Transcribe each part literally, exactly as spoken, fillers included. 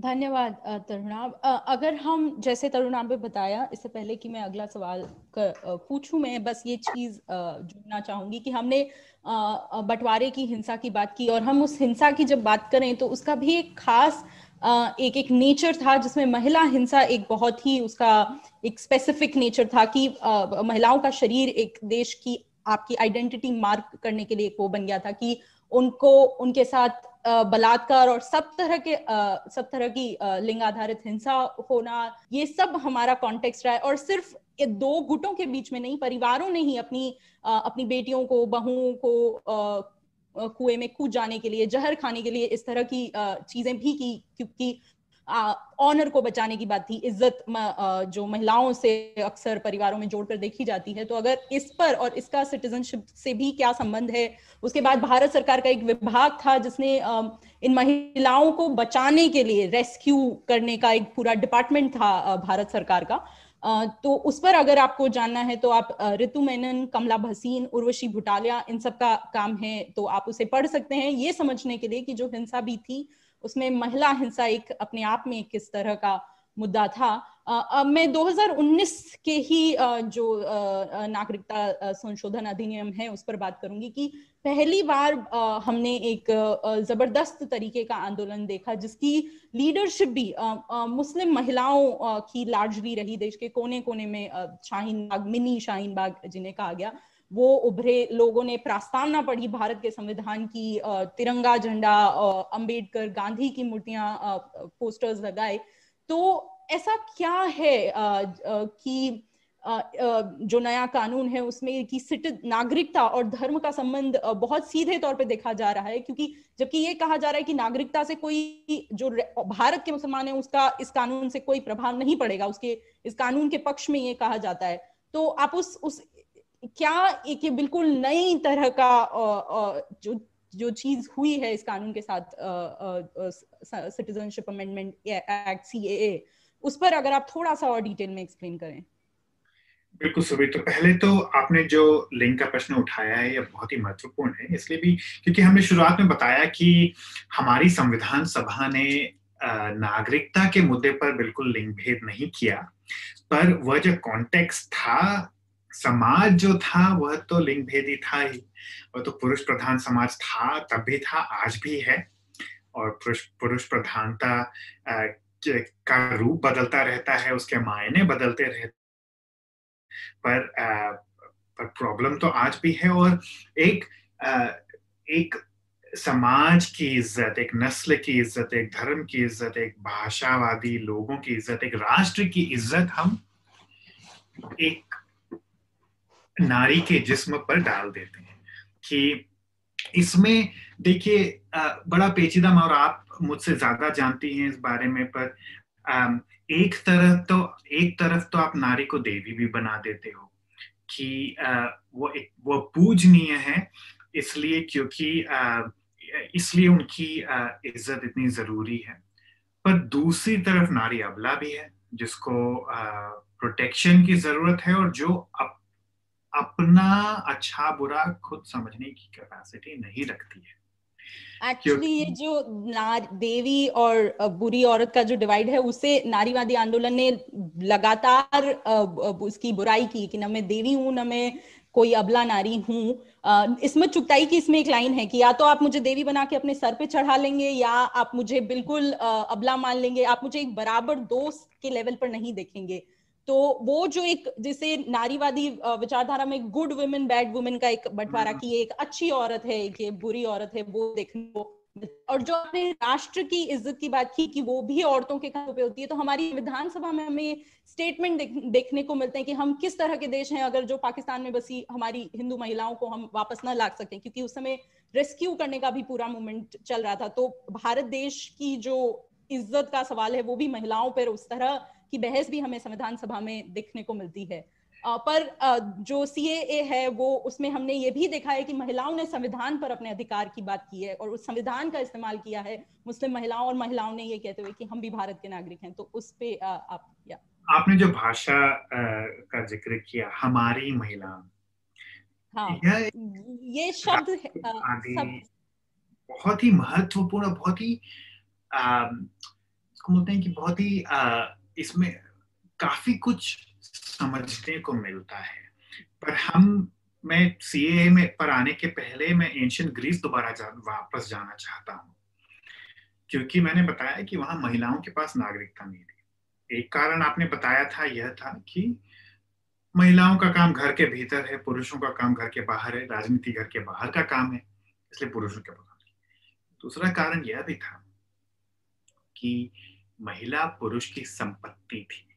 धन्यवाद तरुणाब। अगर हम, जैसे तरुणाब ने बताया, इससे पहले कि मैं अगला सवाल पूछूं, मैं बस ये चीज जोड़ना चाहूंगी कि हमने बंटवारे की हिंसा की बात की, और हम उस हिंसा की जब बात करें तो उसका भी एक खास एक एक नेचर था, जिसमें महिला हिंसा एक बहुत ही, उसका एक स्पेसिफिक नेचर था कि महिलाओं का शरीर एक देश की आपकी आइडेंटिटी मार्क करने के लिए एक वो बन गया था कि उनको, उनके साथ बलात्कार और सब तरह के सब तरह की लिंग आधारित हिंसा होना, ये सब हमारा कॉन्टेक्स्ट रहा है। और सिर्फ ये दो गुटों के बीच में नहीं, परिवारों ने ही अपनी अपनी बेटियों को, बहुओं को कुएं में कूद जाने के लिए, जहर खाने के लिए, इस तरह की चीजें भी की, क्योंकि ऑनर को बचाने की बात थी, इज्जत जो महिलाओं से अक्सर परिवारों में जोड़कर देखी जाती है। तो अगर इस पर, और इसका सिटीजनशिप से भी क्या संबंध है। उसके बाद भारत सरकार का एक विभाग था जिसने इन महिलाओं को बचाने के लिए रेस्क्यू करने का एक पूरा डिपार्टमेंट था भारत सरकार का। तो उस पर अगर आपको जानना है तो आप ऋतु मेनन, कमला भसीन, उर्वशी भुटालिया, इन सब का काम है, तो आप उसे पढ़ सकते हैं ये समझने के लिए कि जो हिंसा भी थी उसमें महिला हिंसा एक अपने आप में किस तरह का मुद्दा था। अब मैं दो हज़ार उन्नीस के ही जो नागरिकता संशोधन अधिनियम है उस पर बात करूंगी कि पहली बार हमने एक जबरदस्त तरीके का आंदोलन देखा जिसकी लीडरशिप भी मुस्लिम महिलाओं की लार्जली रही। देश के कोने कोने में शाहीनबाग, मिनी शाहीनबाग जिन्हें कहा गया, वो उभरे। लोगों ने प्रास्तावना पढ़ी भारत के संविधान की, तिरंगा झंडा, अम्बेडकर, गांधी की मूर्तियां, पोस्टर्स लगाए। तो ऐसा क्या है कि जो नया कानून है उसमें कि नागरिकता और धर्म का संबंध बहुत सीधे तौर पे देखा जा रहा है, क्योंकि जबकि ये कहा जा रहा है कि नागरिकता से कोई, जो भारत के मुसलमान है उसका इस कानून से कोई प्रभाव नहीं पड़ेगा, उसके इस कानून के पक्ष में ये कहा जाता है। तो आप उस उस क्या एक ये बिल्कुल नई तरह का जो जो चीज हुई है इस कानून के साथ, citizenship amendment act C A A, उस पर अगर आप थोड़ा सा और डिटेल में एक्सप्लेन करें। बिल्कुल सुमित, तो पहले तो आपने जो लिंग का प्रश्न उठाया है यह बहुत ही महत्वपूर्ण है, इसलिए भी क्योंकि हमने शुरुआत में बताया कि हमारी संविधान सभा ने नागरिकता के मुद्दे पर बिल्कुल लिंग भेद नहीं किया, पर वह जो कॉन्टेक्स्ट था, समाज जो था, वह तो लिंग भेदी था ही। वह तो पुरुष प्रधान समाज था, तब भी था, आज भी है, और पुरुष पुरुष प्रधानता का रूप बदलता रहता है, उसके मायने बदलते रहते, पर पर प्रॉब्लम तो आज भी है। और एक एक समाज की इज्जत, एक नस्ल की इज्जत, एक धर्म की इज्जत, एक भाषावादी लोगों की इज्जत, एक राष्ट्र की इज्जत हम एक नारी के जिस्म पर डाल देते हैं। कि इसमें देखिए बड़ा पेचीदा, और आप मुझसे ज्यादा जानती हैं इस बारे में, पर एक तरफ तो एक तरफ तो आप नारी को देवी भी बना देते हो कि वो वो पूजनीय है, इसलिए क्योंकि इसलिए उनकी इज्जत इतनी जरूरी है, पर दूसरी तरफ नारी अबला भी है जिसको प्रोटेक्शन की जरूरत है और जो अब अपना अच्छा बुरा खुद समझने की कैपेसिटी नहीं रखती है। एक्चुअली ये जो नार देवी और बुरी औरत का जो डिवाइड है, उसे नारीवादी आंदोलन ने लगातार उसकी बुराई की कि न मैं देवी हूं न मैं कोई अबला नारी हूं। इसमें चुगताई की इसमें एक लाइन है कि या तो आप मुझे देवी बना के अपने सर पे चढ़ा लेंगे या आप मुझे बिल्कुल अबला मान लेंगे, आप मुझे एक बराबर दोस्त के लेवल पर नहीं देखेंगे। तो वो जो एक, जिसे नारीवादी विचारधारा में गुड वुमेन बैड वुमेन का एक बंटवारा की एक अच्छी औरत है एक बुरी औरत है, वो देखने को। और जो आपने राष्ट्र की इज्जत की बात की कि वो भी औरतों के कानून पे होती है, तो हमारी विधानसभा में हमें स्टेटमेंट देख, देखने को मिलते हैं कि हम किस तरह के देश हैं अगर जो पाकिस्तान में बसी हमारी हिंदू महिलाओं को हम वापस ना ला सकें, क्योंकि उस समय रेस्क्यू करने का भी पूरा मूवमेंट चल रहा था। तो भारत देश की जो इज्जत का सवाल है वो भी महिलाओं पर उस तरह की बहस भी हमें संविधान सभा में देखने को मिलती है। पर जो सी ए ए है वो, उसमें हमने ये भी देखा है कि महिलाओं ने संविधान पर अपने अधिकार की बात की है और उस संविधान का इस्तेमाल किया है मुस्लिम महिलाओं, और महिलाओं ने ये कहते हुए कि हम भी भारत के नागरिक हैं। तो उस पे आप या आपने जो भाषा का जिक्र किया, हमारी महिला, हाँ, ये शब्द बहुत ही महत्वपूर्ण, बहुत ही इसको बोलते हैं कि बहुत ही आ, इसमें काफी कुछ समझने को मिलता है। पर हम मैं सीएए में पर आने के पहले मैं एंशिएंट ग्रीस दोबारा जा, वापस जाना चाहता हूँ, क्योंकि मैंने बताया कि वहां महिलाओं के पास नागरिकता नहीं थी। एक कारण आपने बताया था यह था कि महिलाओं का काम घर के भीतर है, पुरुषों का काम घर के बाहर है, राजनीति घर के बाहर का काम है, इसलिए पुरुषों के बाहर। दूसरा कारण यह भी था कि महिला पुरुष की संपत्ति थी।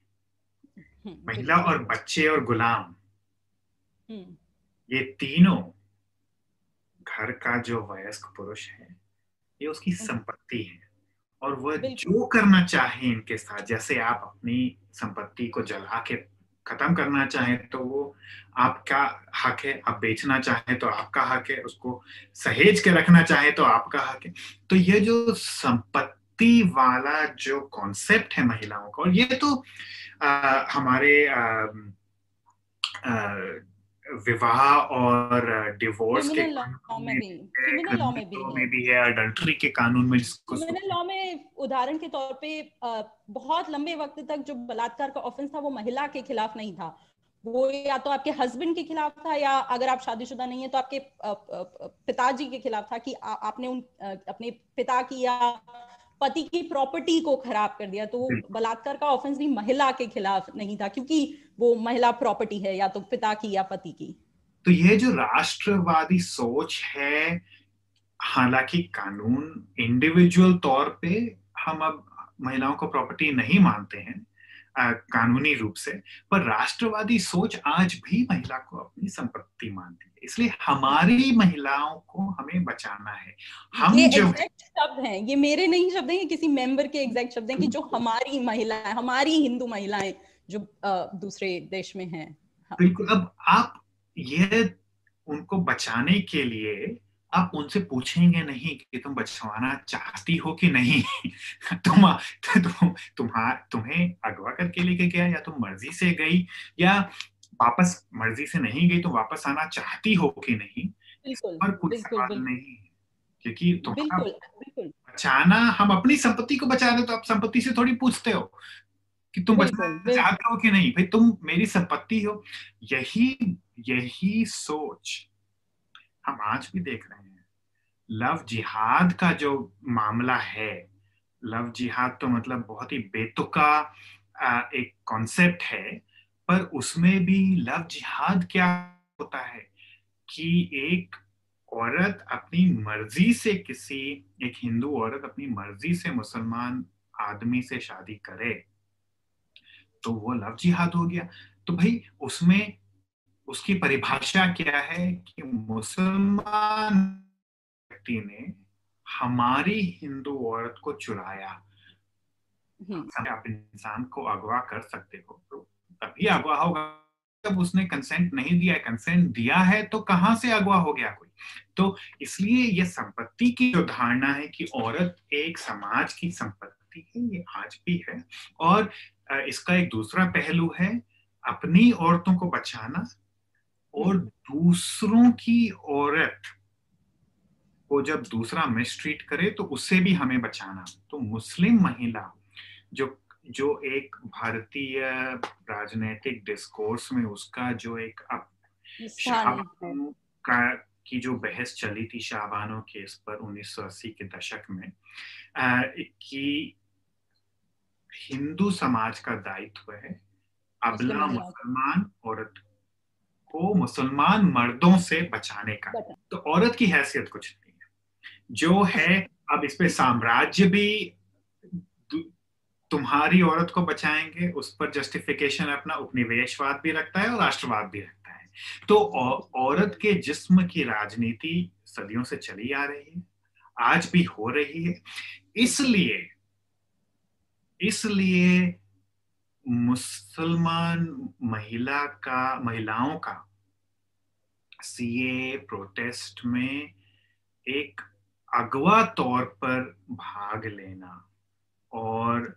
महिला और बच्चे और गुलाम, ये तीनों घर का जो वयस्क पुरुष है ये उसकी संपत्ति है, और वह जो करना चाहे इनके साथ, जैसे आप अपनी संपत्ति को जला के खत्म करना चाहे तो वो आपका हक है, आप बेचना चाहे तो आपका हक है, उसको सहेज के रखना चाहे तो आपका हक है। तो ये जो संपत्ति वाला जो कॉन्सेप्ट है महिलाओं का, और ये तो आ, हमारे आ, आ, विवाह और डिवोर्स के कानून में भी, क्रिमिनल लॉ में भी, में भी है, अडल्ट्री के कानून में, जिसको क्रिमिनल लॉ में उदाहरण के तौर पे बहुत लंबे वक्त तक जो बलात्कार का ऑफेंस था वो महिला के खिलाफ नहीं था, वो या तो आपके हस्बैंड के खिलाफ था या अगर आप शादीशुदा नहीं है तो आपके पिताजी के खिलाफ था कि आ, आपने उन अपने पिता की या पति की प्रॉपर्टी को खराब कर दिया। तो बलात्कार का ऑफेंस भी महिला के खिलाफ नहीं था क्योंकि वो महिला प्रॉपर्टी है या तो पिता की या पति की। तो ये जो राष्ट्रवादी सोच है, हालांकि कानून इंडिविजुअल तौर पे हम अब महिलाओं को प्रॉपर्टी नहीं मानते हैं आ, कानूनी रूप से, पर राष्ट्रवादी सोच आज भी महिला को अपनी संपत्ति मानती है। इसलिए हमारी महिलाओं को हमें बचाना है। हम ये जो एग्जैक्ट शब्द हैं, ये मेरे नहीं शब्द हैं, ये किसी मेंबर के एग्जैक्ट शब्द हैं कि जो हमारी महिलाएं, हमारी हिंदू महिलाएं जो दूसरे देश में हैं। बिल्कुल। अब आप ये उनको बचाने के लिए आप उनसे पूछेंगे नहीं कि तुम बचवाना चाहती हो कि नहीं, तुम तुम तुम्हार तुम्हें अगवा करके लेके गया या तुम मर्जी से गई या वापस मर्जी से नहीं गई, तुम वापस आना चाहती हो कि नहीं, बिल्कुल, पर कुछ बिल्कुल, सवाल बिल्कुल, नहीं, क्योंकि तुम्हारा बचाना, हम अपनी संपत्ति को बचा रहे तो आप संपत्ति से थोड़ी पूछते हो कि तुम बचना चाहते हो कि नहीं, भाई तुम मेरी संपत्ति हो। यही यही सोच हम आज भी देख रहे हैं। लव जिहाद का जो मामला है, लव जिहाद तो मतलब बहुत ही बेतुका एक कॉन्सेप्ट है, पर उसमें भी लव जिहाद क्या होता है कि एक औरत अपनी मर्जी से किसी एक हिंदू औरत अपनी मर्जी से मुसलमान आदमी से शादी करे तो वो लव जिहाद हो गया। तो भाई उसमें उसकी परिभाषा क्या है कि मुसलमान व्यक्ति ने हमारी हिंदू औरत को चुराया। आप इंसान को अगवा कर सकते हो तो तभी अगवा होगा जब उसने कंसेंट नहीं दिया है, कंसेंट दिया है तो कहाँ से अगवा हो गया कोई। तो इसलिए यह संपत्ति की जो धारणा है कि औरत एक समाज की संपत्ति है, ये आज भी है। और इसका एक दूसरा पहलू है अपनी औरतों को बचाना और दूसरों की औरत को जब दूसरा मिसट्रीट करे तो उससे भी हमें बचाना। तो मुस्लिम महिला जो जो एक भारतीय राजनीतिक डिस्कोर्स में उसका जो एक शाहबानों का की जो बहस चली थी शाहबानों केस पर उन्नीस सौ अस्सी के दशक में आ, कि हिंदू समाज का दायित्व है अबला मुसलमान औरत को मुसलमान मर्दों से बचाने का। तो औरत की हैसियत कुछ नहीं है जो है। अब इस पे साम्राज्य भी तुम्हारी औरत को बचाएंगे, उस पर जस्टिफिकेशन अपना उपनिवेशवाद भी रखता है और राष्ट्रवाद भी रखता है। तो औ, औरत के जिस्म की राजनीति सदियों से चली आ रही है, आज भी हो रही है। इसलिए इसलिए मुसलमान महिला का महिलाओं का सीए प्रोटेस्ट में एक अगवा तौर पर भाग लेना, और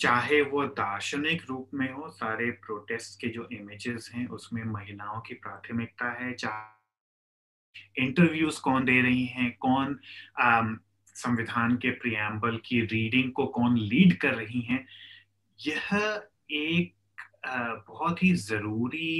चाहे वो दार्शनिक रूप में हो, सारे प्रोटेस्ट के जो इमेजेस हैं उसमें महिलाओं की प्राथमिकता है, चाहे इंटरव्यूज कौन दे रही हैं, कौन आम, संविधान के प्रियम्बल की रीडिंग को कौन लीड कर रही हैं, यह एक बहुत ही जरूरी,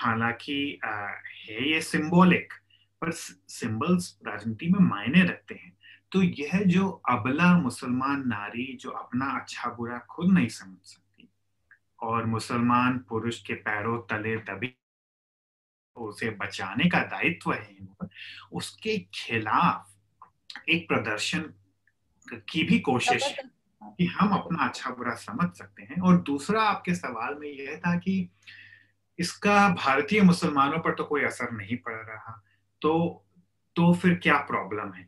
हालांकि है ये सिंबॉलिक, पर सिंबल्स राजनीति में मायने रखते हैं। तो यह जो अबला मुसलमान नारी जो अपना अच्छा बुरा खुद नहीं समझ सकती और मुसलमान पुरुष के पैरों तले दबी उसे बचाने का दायित्व है, उसके खिलाफ एक प्रदर्शन की भी कोशिश है कि हम अपना अच्छा बुरा समझ सकते हैं। और दूसरा आपके सवाल में यह था कि इसका भारतीय मुसलमानों पर तो कोई असर नहीं पड़ रहा, तो तो फिर क्या प्रॉब्लम है।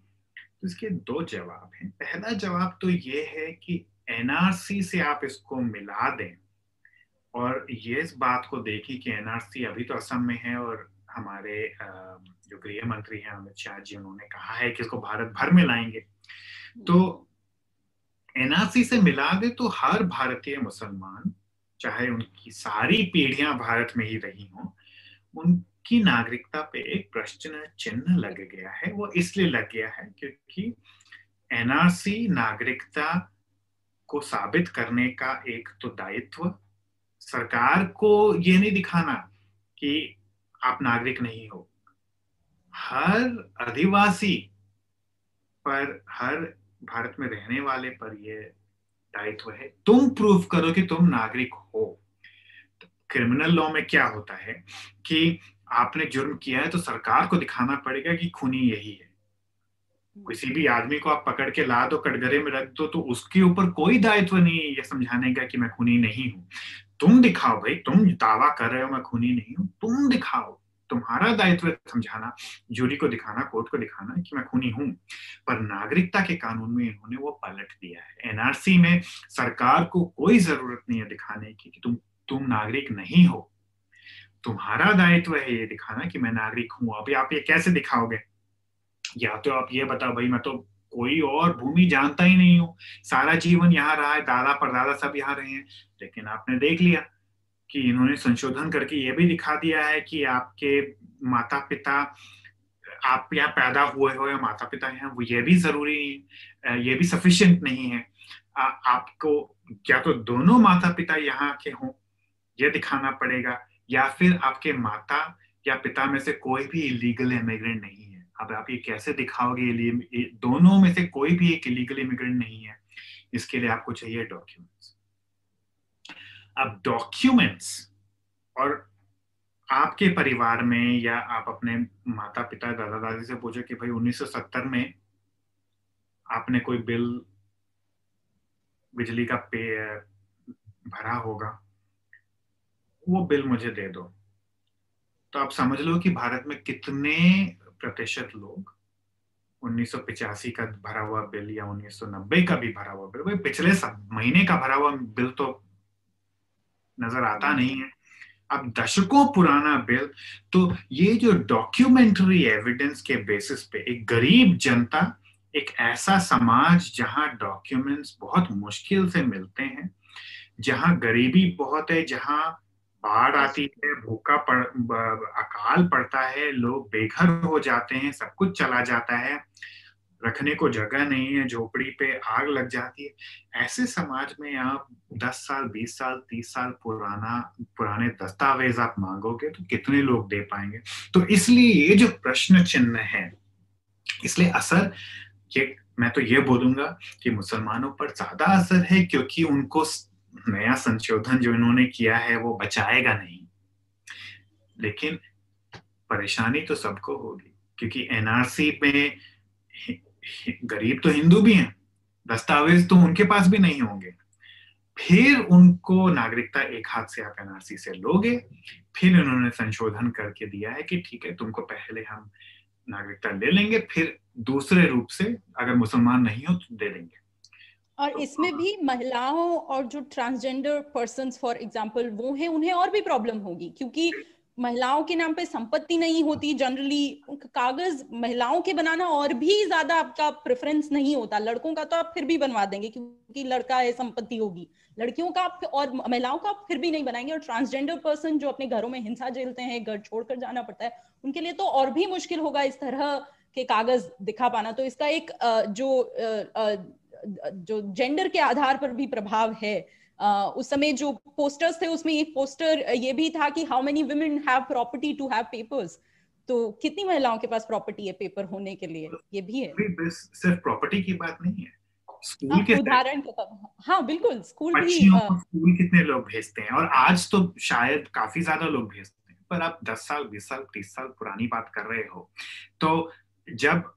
तो इसके दो जवाब हैं। पहला जवाब तो ये है कि एनआरसी से आप इसको मिला दें और ये इस बात को देखिए कि एनआरसी अभी तो असम में है और हमारे जो गृह मंत्री हैं अमित शाह जी, उन्होंने कहा है कि इसको भारत भर में लाएंगे। तो एनआरसी से मिला दे तो हर भारतीय मुसलमान, चाहे उनकी सारी पीढ़ियां भारत में ही रही हों, उनकी नागरिकता पे एक प्रश्न चिन्ह लग गया है। वो इसलिए लग गया है क्योंकि एनआरसी नागरिकता को साबित करने का एक तो दायित्व, सरकार को ये नहीं दिखाना कि आप नागरिक नहीं हो, हर अधिवासी पर, हर भारत में रहने वाले पर यह दायित्व है तुम प्रूव करो कि तुम नागरिक हो। क्रिमिनल लॉ में क्या होता है कि आपने जुर्म किया है तो सरकार को दिखाना पड़ेगा कि खूनी यही है। किसी भी आदमी को आप पकड़ के ला दो, कटघरे में रख दो, तो उसके ऊपर कोई दायित्व नहीं है यह समझाने का कि मैं खूनी नहीं हूं। तुम दिखाओ भाई, तुम दावा कर रहे हो मैं खूनी नहीं हूं, तुम दिखाओ, तुम्हारा दायित्व समझाना, जूरी को दिखाना, कोर्ट को दिखाना कि मैं खूनी हूं। पर नागरिकता के कानून में इन्होंने वो पलट दिया है। एनआरसी में सरकार को कोई जरूरत नहीं है दिखाने की कि तुम तुम नागरिक नहीं हो, तुम्हारा दायित्व है ये दिखाना कि मैं नागरिक हूं। अभी आप ये कैसे दिखाओगे? या तो आप ये बताओ भाई मैं तो कोई और भूमि जानता ही नहीं हूँ, सारा जीवन यहाँ रहा है, दादा परदादा सब यहाँ रहे हैं, लेकिन आपने देख लिया कि इन्होंने संशोधन करके ये भी दिखा दिया है कि आपके माता पिता, आप यहाँ पैदा हुए हो या माता पिता हैं, वो ये भी जरूरी नहीं, ये भी सफिशिएंट नहीं है। आ, आपको या तो दोनों माता पिता यहाँ के हों ये दिखाना पड़ेगा, या फिर आपके माता या पिता में से कोई भी इलीगल इमिग्रेंट नहीं है। अब आप ये कैसे दिखाओगे? दोनों में से कोई भी एक इलीगल इमिग्रेंट नहीं है, इसके लिए आपको चाहिए डॉक्यूमेंट्स। अब डॉक्यूमेंट्स, और आपके परिवार में या आप अपने माता पिता दादा दादी से पूछो कि भाई उन्नीस सौ सत्तर में आपने कोई बिल बिजली का पे भरा होगा, वो बिल मुझे दे दो, तो आप समझ लो कि भारत में कितने प्रतिशत लोग उन्नीस सौ पिचासी का भरा हुआ बिल या उन्नीस सौ नब्बे का भी भरा हुआ बिल, भाई पिछले महीने का भरा हुआ बिल तो नजर आता नहीं है, अब दशकों पुराना बिल। तो ये जो डॉक्यूमेंट्री एविडेंस के बेसिस पे एक गरीब जनता, एक ऐसा समाज जहां डॉक्यूमेंट्स बहुत मुश्किल से मिलते हैं, जहां गरीबी बहुत है, जहां बाढ़ आती है, भूखा पड़, अकाल पड़ता है, लोग बेघर हो जाते हैं, सब कुछ चला जाता है, रखने को जगह नहीं है, झोपड़ी पे आग लग जाती है, ऐसे समाज में आप दस साल, बीस साल, तीस साल पुराना पुराने दस्तावेज आप मांगोगे तो कितने लोग दे पाएंगे? तो इसलिए ये जो प्रश्न चिन्ह है, इसलिए असर, ये मैं तो ये बोलूंगा कि मुसलमानों पर ज्यादा असर है क्योंकि उनको नया संशोधन जो इन्होंने किया है वो बचाएगा नहीं। लेकिन परेशानी तो सबको होगी क्योंकि एनआरसी में गरीब तो हिंदू भी हैं, दस्तावेज तो उनके पास भी नहीं होंगे, फिर उनको नागरिकता एक हाथ से आप एनआरसी से लोगे। फिर इन्होंने संशोधन करके दिया है कि ठीक है तुमको पहले हम नागरिकता ले लेंगे, फिर दूसरे रूप से अगर मुसलमान नहीं हो तो दे देंगे। और तो इसमें भी महिलाओं और जो ट्रांसजेंडर पर्संस फॉर एग्जाम्पल वो हैं, उन्हें और भी प्रॉब्लम होगी क्योंकि महिलाओं के नाम पे संपत्ति नहीं होती जनरली, कागज महिलाओं के बनाना और भी ज्यादा आपका प्रेफरेंस नहीं होता। लड़कों का तो आप फिर भी बनवा देंगे क्योंकि लड़का है संपत्ति होगी, लड़कियों का आप और महिलाओं का आप फिर भी नहीं बनाएंगे। और ट्रांसजेंडर पर्सन जो अपने घरों में हिंसा झेलते हैं, घर छोड़कर जाना पड़ता है, उनके लिए तो और भी मुश्किल होगा इस तरह के कागज दिखा पाना, तो इसका एक जो जो जेंडर के आधार पर भी प्रभाव है। उस समय जो पोस्टर्स थे उसमें एक पोस्टर ये भी था कि how many women have property to have papers, तो कितनी महिलाओं के पास प्रॉपर्टी है पेपर होने के लिए, ये भी है। सिर्फ प्रॉपर्टी की बात नहीं है, स्कूल के उदाहरण के हाँ बिल्कुल स्कूल भी स्कूल कितने लोग भेजते हैं, और आज तो शायद काफी ज्यादा लोग भेजते हैं, पर आप दस साल बीस साल तीस साल पुरानी बात कर रहे हो। तो जब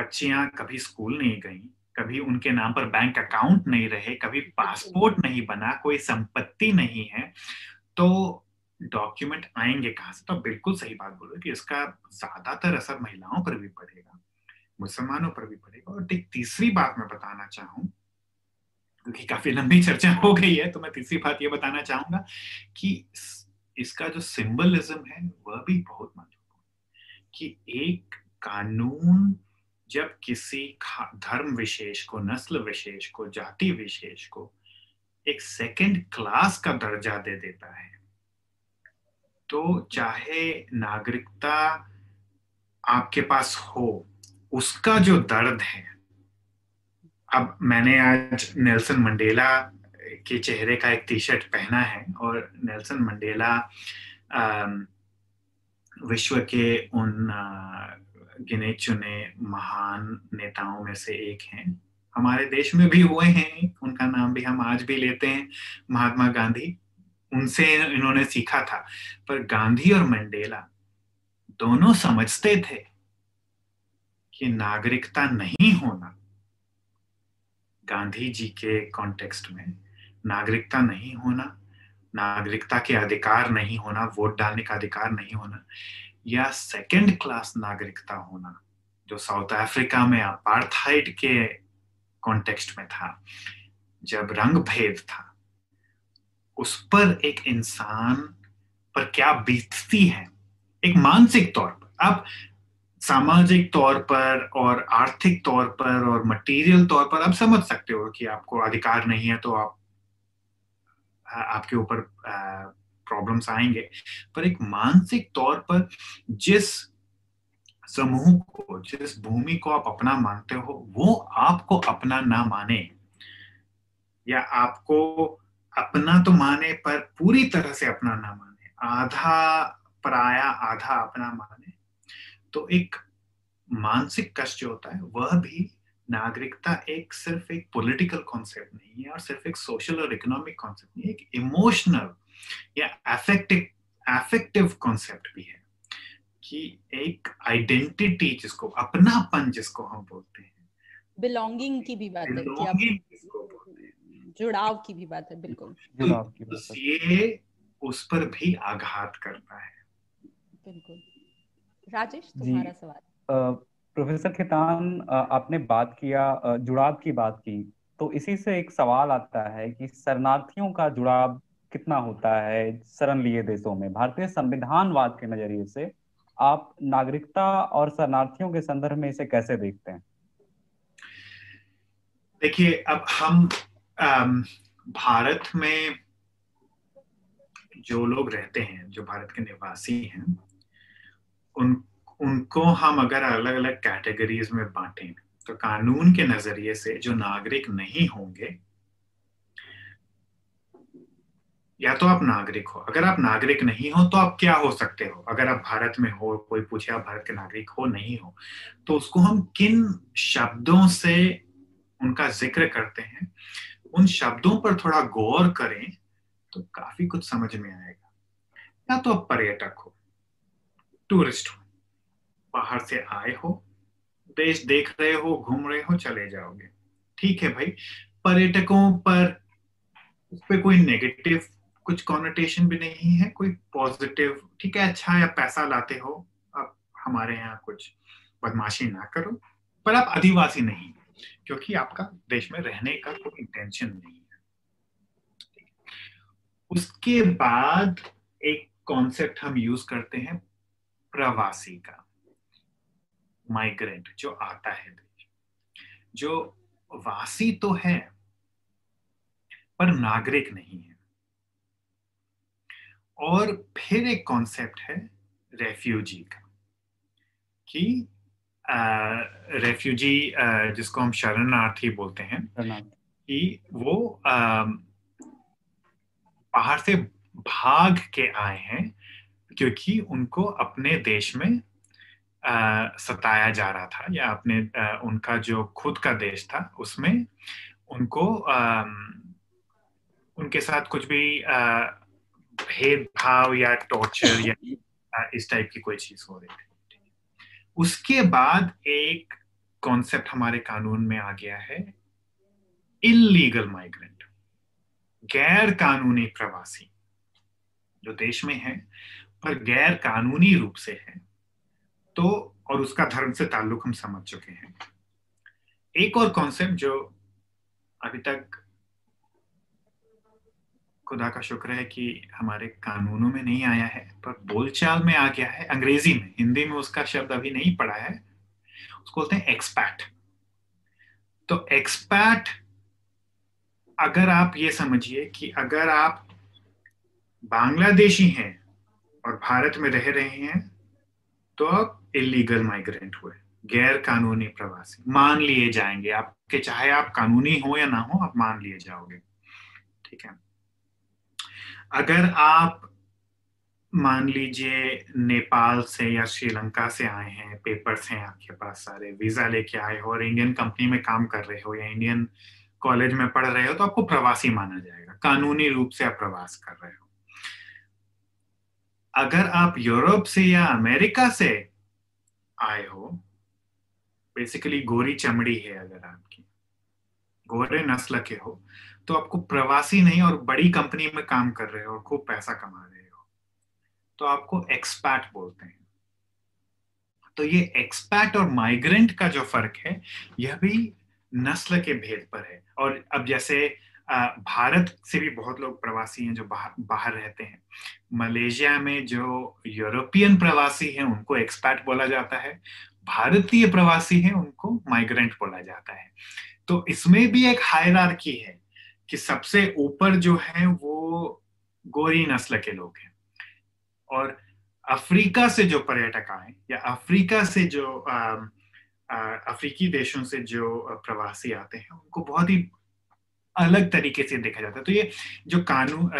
बच्चियां कभी स्कूल नहीं गई, कभी उनके नाम पर बैंक अकाउंट नहीं रहे, कभी पासपोर्ट नहीं बना, कोई संपत्ति नहीं है, तो डॉक्यूमेंट आएंगे कहाँ से? तो बिल्कुल सही बात बोलो कि इसका ज्यादातर असर महिलाओं पर भी पड़ेगा, मुसलमानों पर भी पड़ेगा। और एक तीसरी बात मैं बताना चाहूँ, क्योंकि काफी लंबी चर्चा हो गई है, तो मैं तीसरी बात ये बताना चाहूंगा कि इसका जो सिंबलिज्म है वह भी बहुत महत्वपूर्ण, कि एक कानून जब किसी धर्म विशेष को, नस्ल विशेष को, जाति विशेष को एक सेकंड क्लास का दर्जा दे देता है, तो चाहे नागरिकता आपके पास हो, उसका जो दर्द है। अब मैंने आज नेल्सन मंडेला के चेहरे का एक टी शर्ट पहना है, और नेल्सन मंडेला विश्व के उन गिने चुने महान नेताओं में से एक हैं, हमारे देश में भी हुए हैं, उनका नाम भी हम आज भी लेते हैं, महात्मा गांधी, उनसे इन्होंने सीखा था। पर गांधी और मंडेला दोनों समझते थे कि नागरिकता नहीं होना, गांधी जी के कॉन्टेक्स्ट में नागरिकता नहीं होना, नागरिकता के अधिकार नहीं होना, वोट डालने का अधिकार नहीं होना, या सेकंड क्लास नागरिकता होना, जो साउथ अफ्रीका में अपार्थाइड के कॉन्टेक्स्ट में था, जब रंग भेद था, उस पर एक इंसान पर क्या बीतती है एक मानसिक तौर पर। अब सामाजिक तौर पर और आर्थिक तौर पर और मटेरियल तौर पर आप समझ सकते हो कि आपको अधिकार नहीं है तो आप आपके ऊपर प्रॉब्लम्स आएंगे, पर एक मानसिक तौर पर जिस समूह को, जिस भूमि को आप अपना मानते हो, वो आपको अपना ना माने, या आपको अपना तो माने पर पूरी तरह से अपना ना माने, आधा पराया आधा अपना माने, तो एक मानसिक कष्ट जो होता है वह भी। नागरिकता एक सिर्फ एक पॉलिटिकल कॉन्सेप्ट नहीं है, और सिर्फ एक सोशल और इकोनॉमिक कॉन्सेप्ट नहीं है, एक इमोशनल या अफेक्टिव अफेक्टिव कॉन्सेप्ट भी है, कि एक आइडेंटिटी जिसको, अपनापन जिसको हम बोलते हैं, बिलोंगिंग की भी बात है, कि आप जुड़ाव की भी बात है, बिल्कुल जुड़ाव की बात है, ये उस पर भी आघात करता है। बिल्कुल राजेश, तुम्हारा सवाल। प्रोफेसर खेतान, आपने बात किया जुड़ाव की बात की, तो इसी से एक सवाल आता है कि शरणार्थियों का जुड़ाव कितना होता है शरण लिए देशों में? भारतीय संविधानवाद के नजरिए से आप नागरिकता और शरणार्थियों के संदर्भ में इसे कैसे देखते हैं? देखिए, अब हम आम, भारत में जो लोग रहते हैं, जो भारत के निवासी हैं, उन उनको हम अगर अलग अलग कैटेगरीज में बांटें, तो कानून के नजरिए से जो नागरिक नहीं होंगे, या तो आप नागरिक हो, अगर आप नागरिक नहीं हो तो आप क्या हो सकते हो? अगर आप भारत में हो, कोई पूछे आप भारत के नागरिक हो नहीं हो, तो उसको हम किन शब्दों से उनका जिक्र करते हैं, उन शब्दों पर थोड़ा गौर करें तो काफी कुछ समझ में आएगा। या तो आप पर्यटक हो, टूरिस्ट हो, बाहर से आए हो, देश देख रहे हो, घूम रहे हो, चले जाओगे, ठीक है भाई। पर्यटकों पर उस पे कोई नेगेटिव कुछ कॉनोटेशन भी नहीं है, कोई पॉजिटिव, ठीक है, अच्छा है, आप पैसा लाते हो, आप हमारे यहाँ कुछ बदमाशी ना करो, पर आप आदिवासी नहीं, क्योंकि आपका देश में रहने का कोई इंटेंशन नहीं है। उसके बाद एक कॉन्सेप्ट हम यूज करते हैं प्रवासी का, माइग्रेंट, जो आता है देश, जो वासी तो है पर नागरिक नहीं है। और फिर एक कॉन्सेप्ट है रेफ्यूजी का, कि रेफ्यूजी uh, जिसको हम शरणार्थी बोलते हैं, कि वो बाहर से भाग के आए हैं क्योंकि उनको अपने देश में आ, सताया जा रहा था, या अपने आ, उनका जो खुद का देश था उसमें उनको आ, उनके साथ कुछ भी भेदभाव या टॉर्चर या आ, इस टाइप की कोई चीज हो रही थी। उसके बाद एक कॉन्सेप्ट हमारे कानून में आ गया है, इल्लीगल माइग्रेंट, गैर कानूनी प्रवासी, जो देश में है पर गैर कानूनी रूप से है, तो और उसका धर्म से ताल्लुक हम समझ चुके हैं। एक और कॉन्सेप्ट जो अभी तक खुदा का शुक्र है कि हमारे कानूनों में नहीं आया है पर बोलचाल में आ गया है, अंग्रेजी में, हिंदी में उसका शब्द अभी नहीं पड़ा है, उसको बोलते हैं एक्सपैट। तो एक्सपैट, अगर आप ये समझिए कि अगर आप बांग्लादेशी हैं और भारत में रह रहे हैं तो आप इलीगल माइग्रेंट हुए, गैर कानूनी प्रवासी, मान लिए जाएंगे आपके, चाहे आप कानूनी हो या ना हो, आप मान लिए जाओगे, ठीक है। अगर आप मान लीजिए नेपाल से या श्रीलंका से आए हैं, पेपर्स हैं आपके पास सारे, वीजा लेके आए हो और इंडियन कंपनी में काम कर रहे हो या इंडियन कॉलेज में पढ़ रहे हो, तो आपको प्रवासी माना जाएगा, कानूनी रूप से आप प्रवास कर रहे हो। अगर आप यूरोप से या अमेरिका से आए हो, बेसिकली गोरी चमड़ी है अगर आपकी, गोरे नस्ल के हो, तो आपको प्रवासी नहीं और बड़ी कंपनी में काम कर रहे हो और खूब पैसा कमा रहे हो, तो आपको एक्सपैट बोलते हैं। तो ये एक्सपैट और माइग्रेंट का जो फर्क है, यह भी नस्ल के भेद पर है। और अब जैसे भारत से भी बहुत लोग प्रवासी हैं जो बाहर बाहर रहते हैं। मलेशिया में जो यूरोपियन प्रवासी हैं उनको एक्सपैट बोला जाता है, भारतीय प्रवासी हैं उनको माइग्रेंट बोला जाता है। तो इसमें भी एक हायरार्की है कि सबसे ऊपर जो है वो गोरी नस्ल के लोग हैं, और अफ्रीका से जो पर्यटक आए या अफ्रीका से जो अफ्रीकी देशों से जो प्रवासी आते हैं उनको बहुत ही अलग तरीके से देखा जाता है। तो ये जो कानून,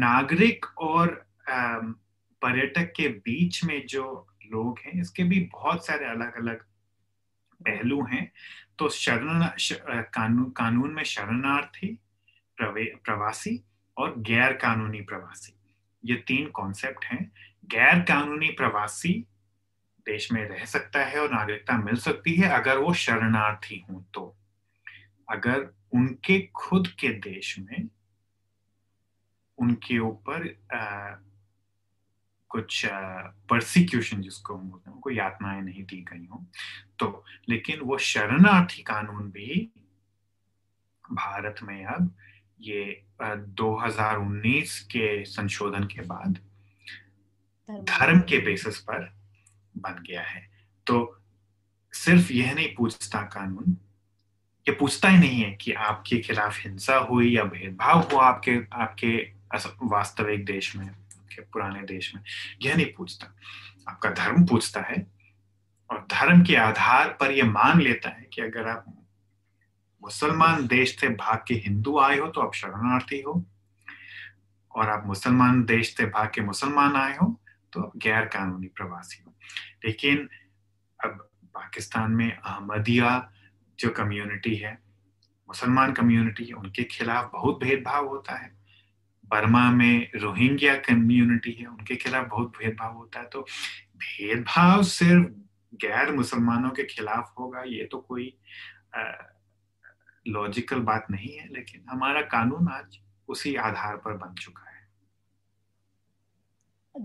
नागरिक और पर्यटक के बीच में जो लोग हैं, इसके भी बहुत सारे अलग अलग पहलू हैं। तो शरण कानून कानून में शरणार्थी, प्रवासी और गैर कानूनी प्रवासी, ये तीन कॉन्सेप्ट हैं। गैर कानूनी प्रवासी देश में रह सकता है और नागरिकता मिल सकती है अगर वो शरणार्थी हों, तो अगर उनके खुद के देश में उनके ऊपर कुछ परसिक्यूशन, जिसको हम बोलते हैं, उनको यातनाएं नहीं दी गई हो तो। लेकिन वो शरणार्थी कानून भी भारत में अब ये दो हज़ार उन्नीस के संशोधन के बाद धर्म के बेसिस पर बन गया है। तो सिर्फ यह नहीं पूछता कानून, ये पूछता ही नहीं है कि आपके खिलाफ हिंसा हुई या भेदभाव हुआ आपके आपके वास्तविक देश में, आपके पुराने देश में, यह नहीं पूछता। आपका धर्म पूछता है और धर्म के आधार पर यह मान लेता है कि अगर आप मुसलमान देश से भाग के हिंदू आए हो तो आप शरणार्थी हो, और आप मुसलमान देश से भाग के मुसलमान आए हो तो आप गैर कानूनी प्रवासी हो। लेकिन अब पाकिस्तान में अहमदिया जो कम्युनिटी है, मुसलमान कम्युनिटी है, उनके खिलाफ बहुत भेदभाव होता है। बर्मा में रोहिंग्या कम्युनिटी है, उनके खिलाफ बहुत भेदभाव होता है। तो भेदभाव सिर्फ गैर मुसलमानों के खिलाफ होगा ये तो कोई लॉजिकल बात नहीं है, लेकिन हमारा कानून आज उसी आधार पर बन चुका है।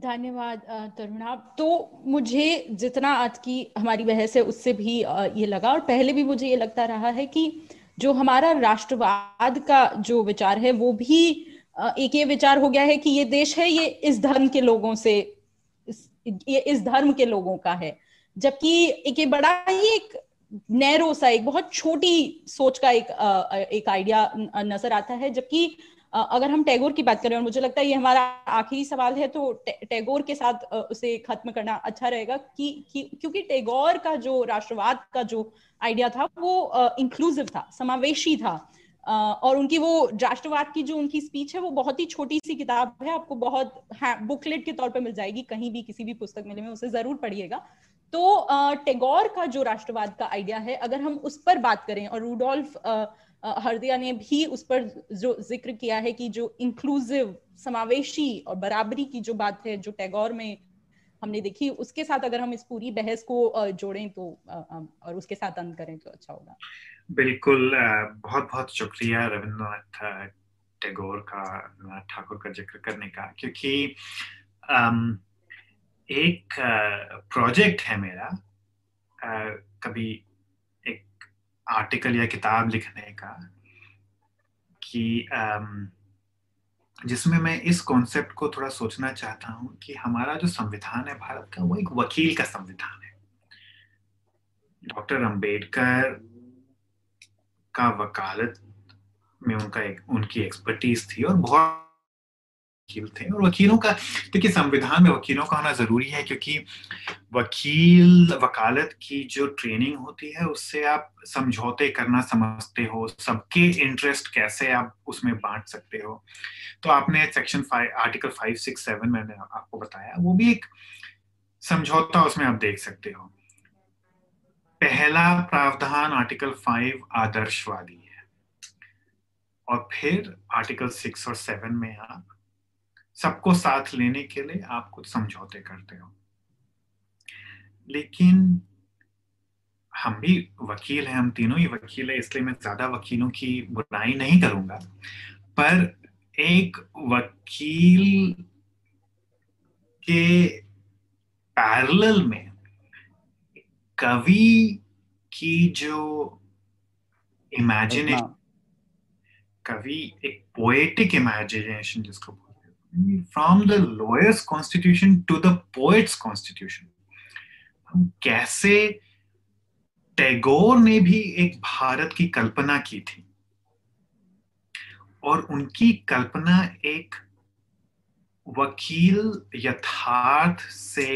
धन्यवाद तरुणाब। तो मुझे जितना आज की हमारी बहस है उससे भी ये लगा, और पहले भी मुझे ये लगता रहा है कि जो हमारा राष्ट्रवाद का जो विचार है वो भी एक ये विचार हो गया है कि ये देश है, ये इस धर्म के लोगों से, ये इस धर्म के लोगों का है, जबकि एक ये बड़ा ही एक नैरो सा, एक बहुत छोटी सोच का एक एक आइडिया नजर आता है। जबकि अगर हम टैगोर की बात करें, और मुझे लगता है ये हमारा आखिरी सवाल है, तो टैगोर के साथ उसे खत्म करना अच्छा रहेगा कि, कि क्योंकि टैगोर का जो राष्ट्रवाद का जो आइडिया था वो इंक्लूसिव था, समावेशी था, और उनकी वो राष्ट्रवाद की जो उनकी स्पीच है वो बहुत ही छोटी सी किताब है, आपको बहुत बुकलेट के तौर पर मिल जाएगी कहीं भी, किसी भी पुस्तक मेले में, उसे जरूर पढ़िएगा। तो टैगोर का जो राष्ट्रवाद का आइडिया है, अगर हम उस पर बात करें, और रुडोल्फ हरदिया ने भी उस पर जो जिक्र किया है कि जो इंक्लूसिव, समावेशी और बराबरी की जो बात है जो टैगोर में हमने देखी, उसके साथ अगर हम इस पूरी बहस को जोड़ें तो और उसके साथ अंत करें तो अच्छा होगा। बिल्कुल, बहुत बहुत शुक्रिया रविंद्रनाथ टैगोर का, ठाकुर का जिक्र करने का, क्योंकि एक प्रोजेक्ट है मेरा कभी एक आर्टिकल या किताब लिखने का कि जिसमें मैं इस कॉन्सेप्ट को थोड़ा सोचना चाहता हूँ कि हमारा जो संविधान है भारत का, वो एक वकील का संविधान है। डॉक्टर अम्बेडकर का वकालत में उनका एक, उनकी एक्सपर्टीज थी और बहुत वकील थे, और वकीलों का, देखिए संविधान में वकीलों का होना जरूरी है क्योंकि वकील, वकालत की जो ट्रेनिंग होती है उससे आप समझौते करना समझते हो, सबके इंटरेस्ट कैसे आप उसमें बांट सकते हो। तो आपने section five, article five six seven मैंने आपको बताया, वो भी एक समझौता, उसमें आप देख सकते हो। पहला प्रावधान आर्टिकल फाइव आदर्शवादी है, और फिर आर्टिकल सिक्स और सेवन में आप सबको साथ लेने के लिए आप कुछ समझौते करते हो। लेकिन हम भी वकील हैं, हम तीनों ही वकील हैं, इसलिए मैं ज्यादा वकीलों की बुराई नहीं करूंगा, पर एक वकील के पैरेलल में कवि की जो इमेजिनेशन, कवि एक पोएटिक इमेजिनेशन जिसको From the lawyer's constitution to the poet's constitution, हम कैसे, टैगोर ने भी एक भारत की कल्पना की थी और उनकी कल्पना एक वकील यथार्थ से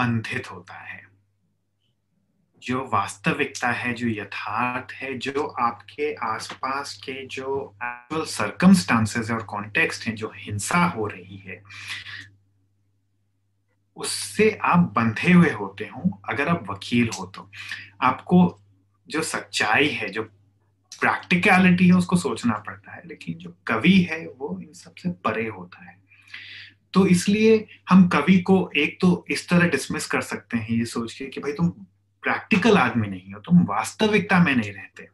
बंधित होता है, जो वास्तविकता है, जो यथार्थ है, जो आपके आसपास के जो एक्चुअल सर्कमस्टांसेस और कॉन्टेक्स्ट हैं, जो हिंसा हो रही है उससे आप बंधे हुए होते हो। अगर आप वकील हो तो आपको जो सच्चाई है, जो प्रैक्टिकलिटी है, उसको सोचना पड़ता है, लेकिन जो कवि है वो इन सब से परे होता है। तो इसलिए हम कवि को एक तो इस तरह डिसमिस कर सकते हैं ये सोच के कि भाई तुम प्रैक्टिकल आदमी नहीं हो, तुम वास्तविकता में नहीं रहते,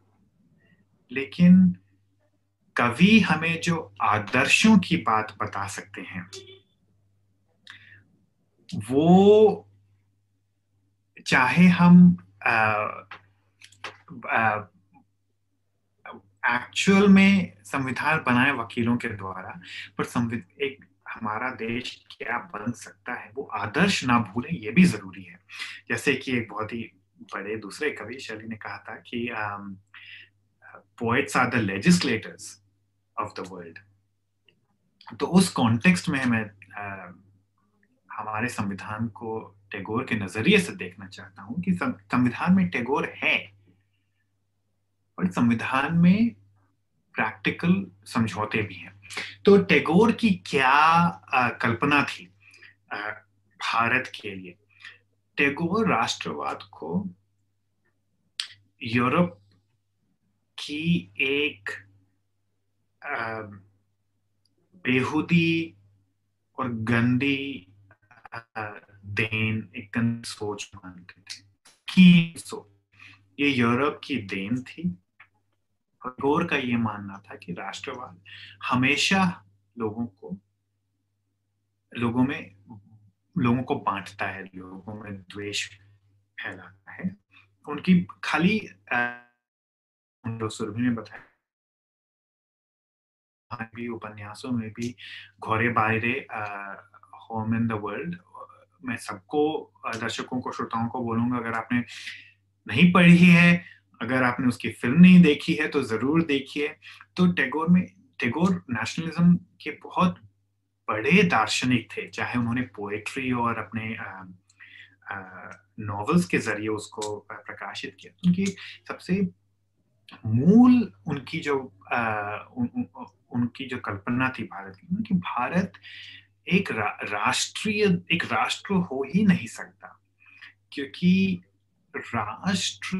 लेकिन कवि हमें जो आदर्शों की बात बता सकते हैं वो, चाहे हम एक्चुअल में संविधान बनाए वकीलों के द्वारा, पर संविधान एक हमारा देश क्या बन सकता है वो आदर्श ना भूलें, ये भी जरूरी है। जैसे कि एक बहुत ही बड़े दूसरे कवि शैली ने कहा था कि poets are the legislators of the world. तो उस कॉन्टेक्स्ट में मैं uh, हमारे संविधान को टैगोर के नजरिए से देखना चाहता हूँ कि संविधान में टैगोर है, और संविधान में प्रैक्टिकल समझौते भी हैं। तो टैगोर की क्या आ, कल्पना थी आ, भारत के लिए? टैगोर राष्ट्रवाद को यूरोप की एक आ, बेहुदी और गंदी आ, देन, एक गंदी सोच मानते थे कि सो ये यूरोप की देन थी। टैगोर का ये मानना था कि राष्ट्रवाद हमेशा लोगों को, लोगों में, लोगों को बांटता है, लोगों में द्वेष फैलाता है। उनकी खाली सुरभि ने बताया, भी उपन्यासों में भी, Ghare Baire, home in the world, मैं सबको, दर्शकों को, श्रोताओं को बोलूंगा, अगर आपने नहीं पढ़ी है अगर आपने उसकी फिल्म नहीं देखी है तो जरूर देखिए। तो टैगोर में टैगोर नेशनलिज्म के बहुत बड़े दार्शनिक थे, चाहे उन्होंने पोएट्री और अपने नॉवेल्स के जरिए उसको प्रकाशित किया। उनकी सबसे मूल उनकी जो आ, उन, उन, उनकी जो कल्पना थी भारत की, उनकी भारत एक रा, राष्ट्रीय एक राष्ट्र हो ही नहीं सकता, क्योंकि राष्ट्र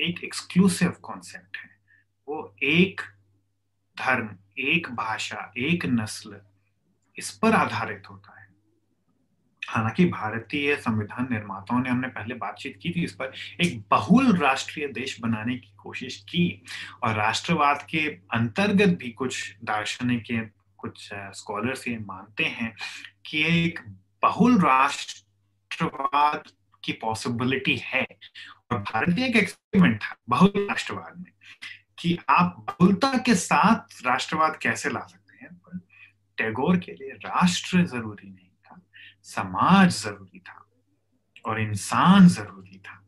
एक एक्सक्लूसिव कॉन्सेप्ट है। वो एक धर्म, एक भाषा, एक नस्ल, इस पर आधारित होता है। हालांकि भारतीय संविधान निर्माताओं ने, हमने पहले बातचीत की थी इस पर, एक बहुल राष्ट्रीय देश बनाने की कोशिश की और राष्ट्रवाद के अंतर्गत भी कुछ दार्शनिक, कुछ स्कॉलर्स ये मानते हैं कि एक बहुल राष्ट्रवाद की पॉसिबिलिटी है। और भारत एक एक्सपेरिमेंट था बहुल राष्ट्रवाद में कि आप बहुलता के साथ राष्ट्रवाद कैसे ला सकते हैं। पर टैगोर के लिए राष्ट्र जरूरी नहीं, समाज जरूरी था और इंसान जरूरी था।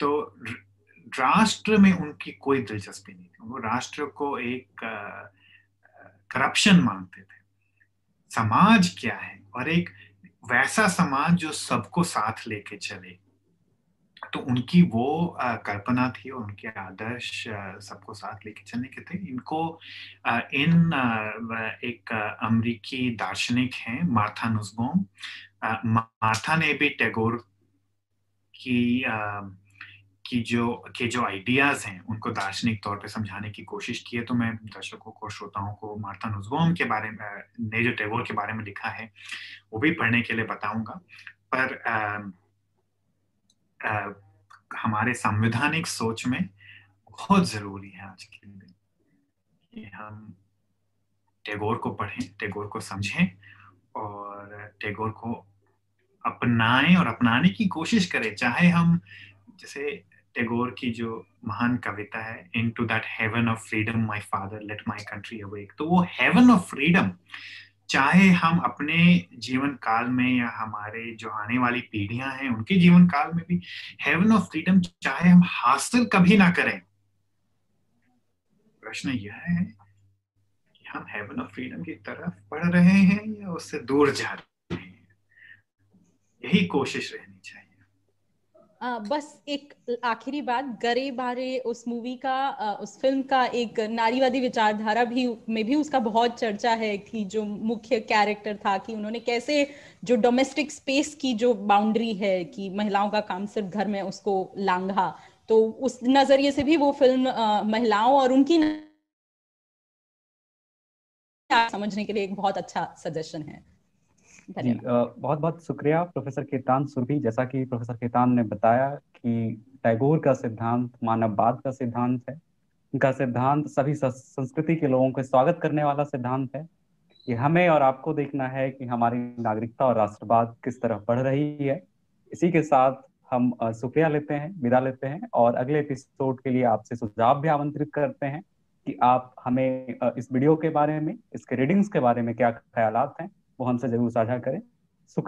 तो राष्ट्र में उनकी कोई दिलचस्पी नहीं थी। वो राष्ट्र को एक करप्शन मानते थे। समाज क्या है, और एक वैसा समाज जो सबको साथ लेके चले, तो उनकी वो आ, कल्पना थी और उनके आदर्श सबको साथ लेके चलने के थे। इनको आ, इन आ, एक अमेरिकी दार्शनिक हैं मार्था नुसबाम। मार्था ने भी टैगोर की आ, की जो के जो आइडियाज हैं उनको दार्शनिक तौर पे समझाने की कोशिश की है। तो मैं दर्शकों को, श्रोताओं को मार्था नुसबाम के बारे में, ने जो टैगोर के बारे में लिखा है वो भी पढ़ने के लिए बताऊंगा। पर आ, Uh, हमारे संवैधानिक सोच में बहुत जरूरी है आज के दिन कि हम टैगोर को पढ़ें, टैगोर को समझें और टैगोर को अपनाएं और अपनाने की कोशिश करें। चाहे हम, जैसे टैगोर की जो महान कविता है into that heaven of freedom, my father let my country awake, तो वो हेवन ऑफ फ्रीडम चाहे हम अपने जीवन काल में या हमारे जो आने वाली पीढ़ियां हैं उनके जीवन काल में भी, हेवन ऑफ फ्रीडम चाहे हम हासिल कभी ना करें, प्रश्न यह है कि हम हेवन ऑफ फ्रीडम की तरफ बढ़ रहे हैं या उससे दूर जा रहे हैं। यही कोशिश रहनी चाहिए। आ, बस एक आखिरी बात, गरे बारे उस मूवी का आ, उस फिल्म का एक नारीवादी विचारधारा भी में भी उसका बहुत चर्चा है कि जो मुख्य कैरेक्टर था कि उन्होंने कैसे जो डोमेस्टिक स्पेस की जो बाउंड्री है कि महिलाओं का काम सिर्फ घर में, उसको लांघा। तो उस नजरिए से भी वो फिल्म आ, महिलाओं और उनकी समझने के लिए एक बहुत अच्छा सजेशन है। जी, बहुत बहुत शुक्रिया प्रोफेसर केतान सुरभि। जैसा कि प्रोफेसर केतान ने बताया कि टैगोर का सिद्धांत मानववाद का सिद्धांत है, उनका सिद्धांत सभी संस्कृति के लोगों को स्वागत करने वाला सिद्धांत है। कि हमें और आपको देखना है कि हमारी नागरिकता और राष्ट्रवाद किस तरह बढ़ रही है। इसी के साथ हम शुक्रिया लेते हैं, विदा लेते हैं और अगले एपिसोड के लिए आपसे सुझाव भी आमंत्रित करते हैं कि आप हमें इस वीडियो के बारे में, इसके रीडिंग्स के बारे में क्या ख्यालात हैं वो हमसे जरूर साझा करें। शुक्रिया।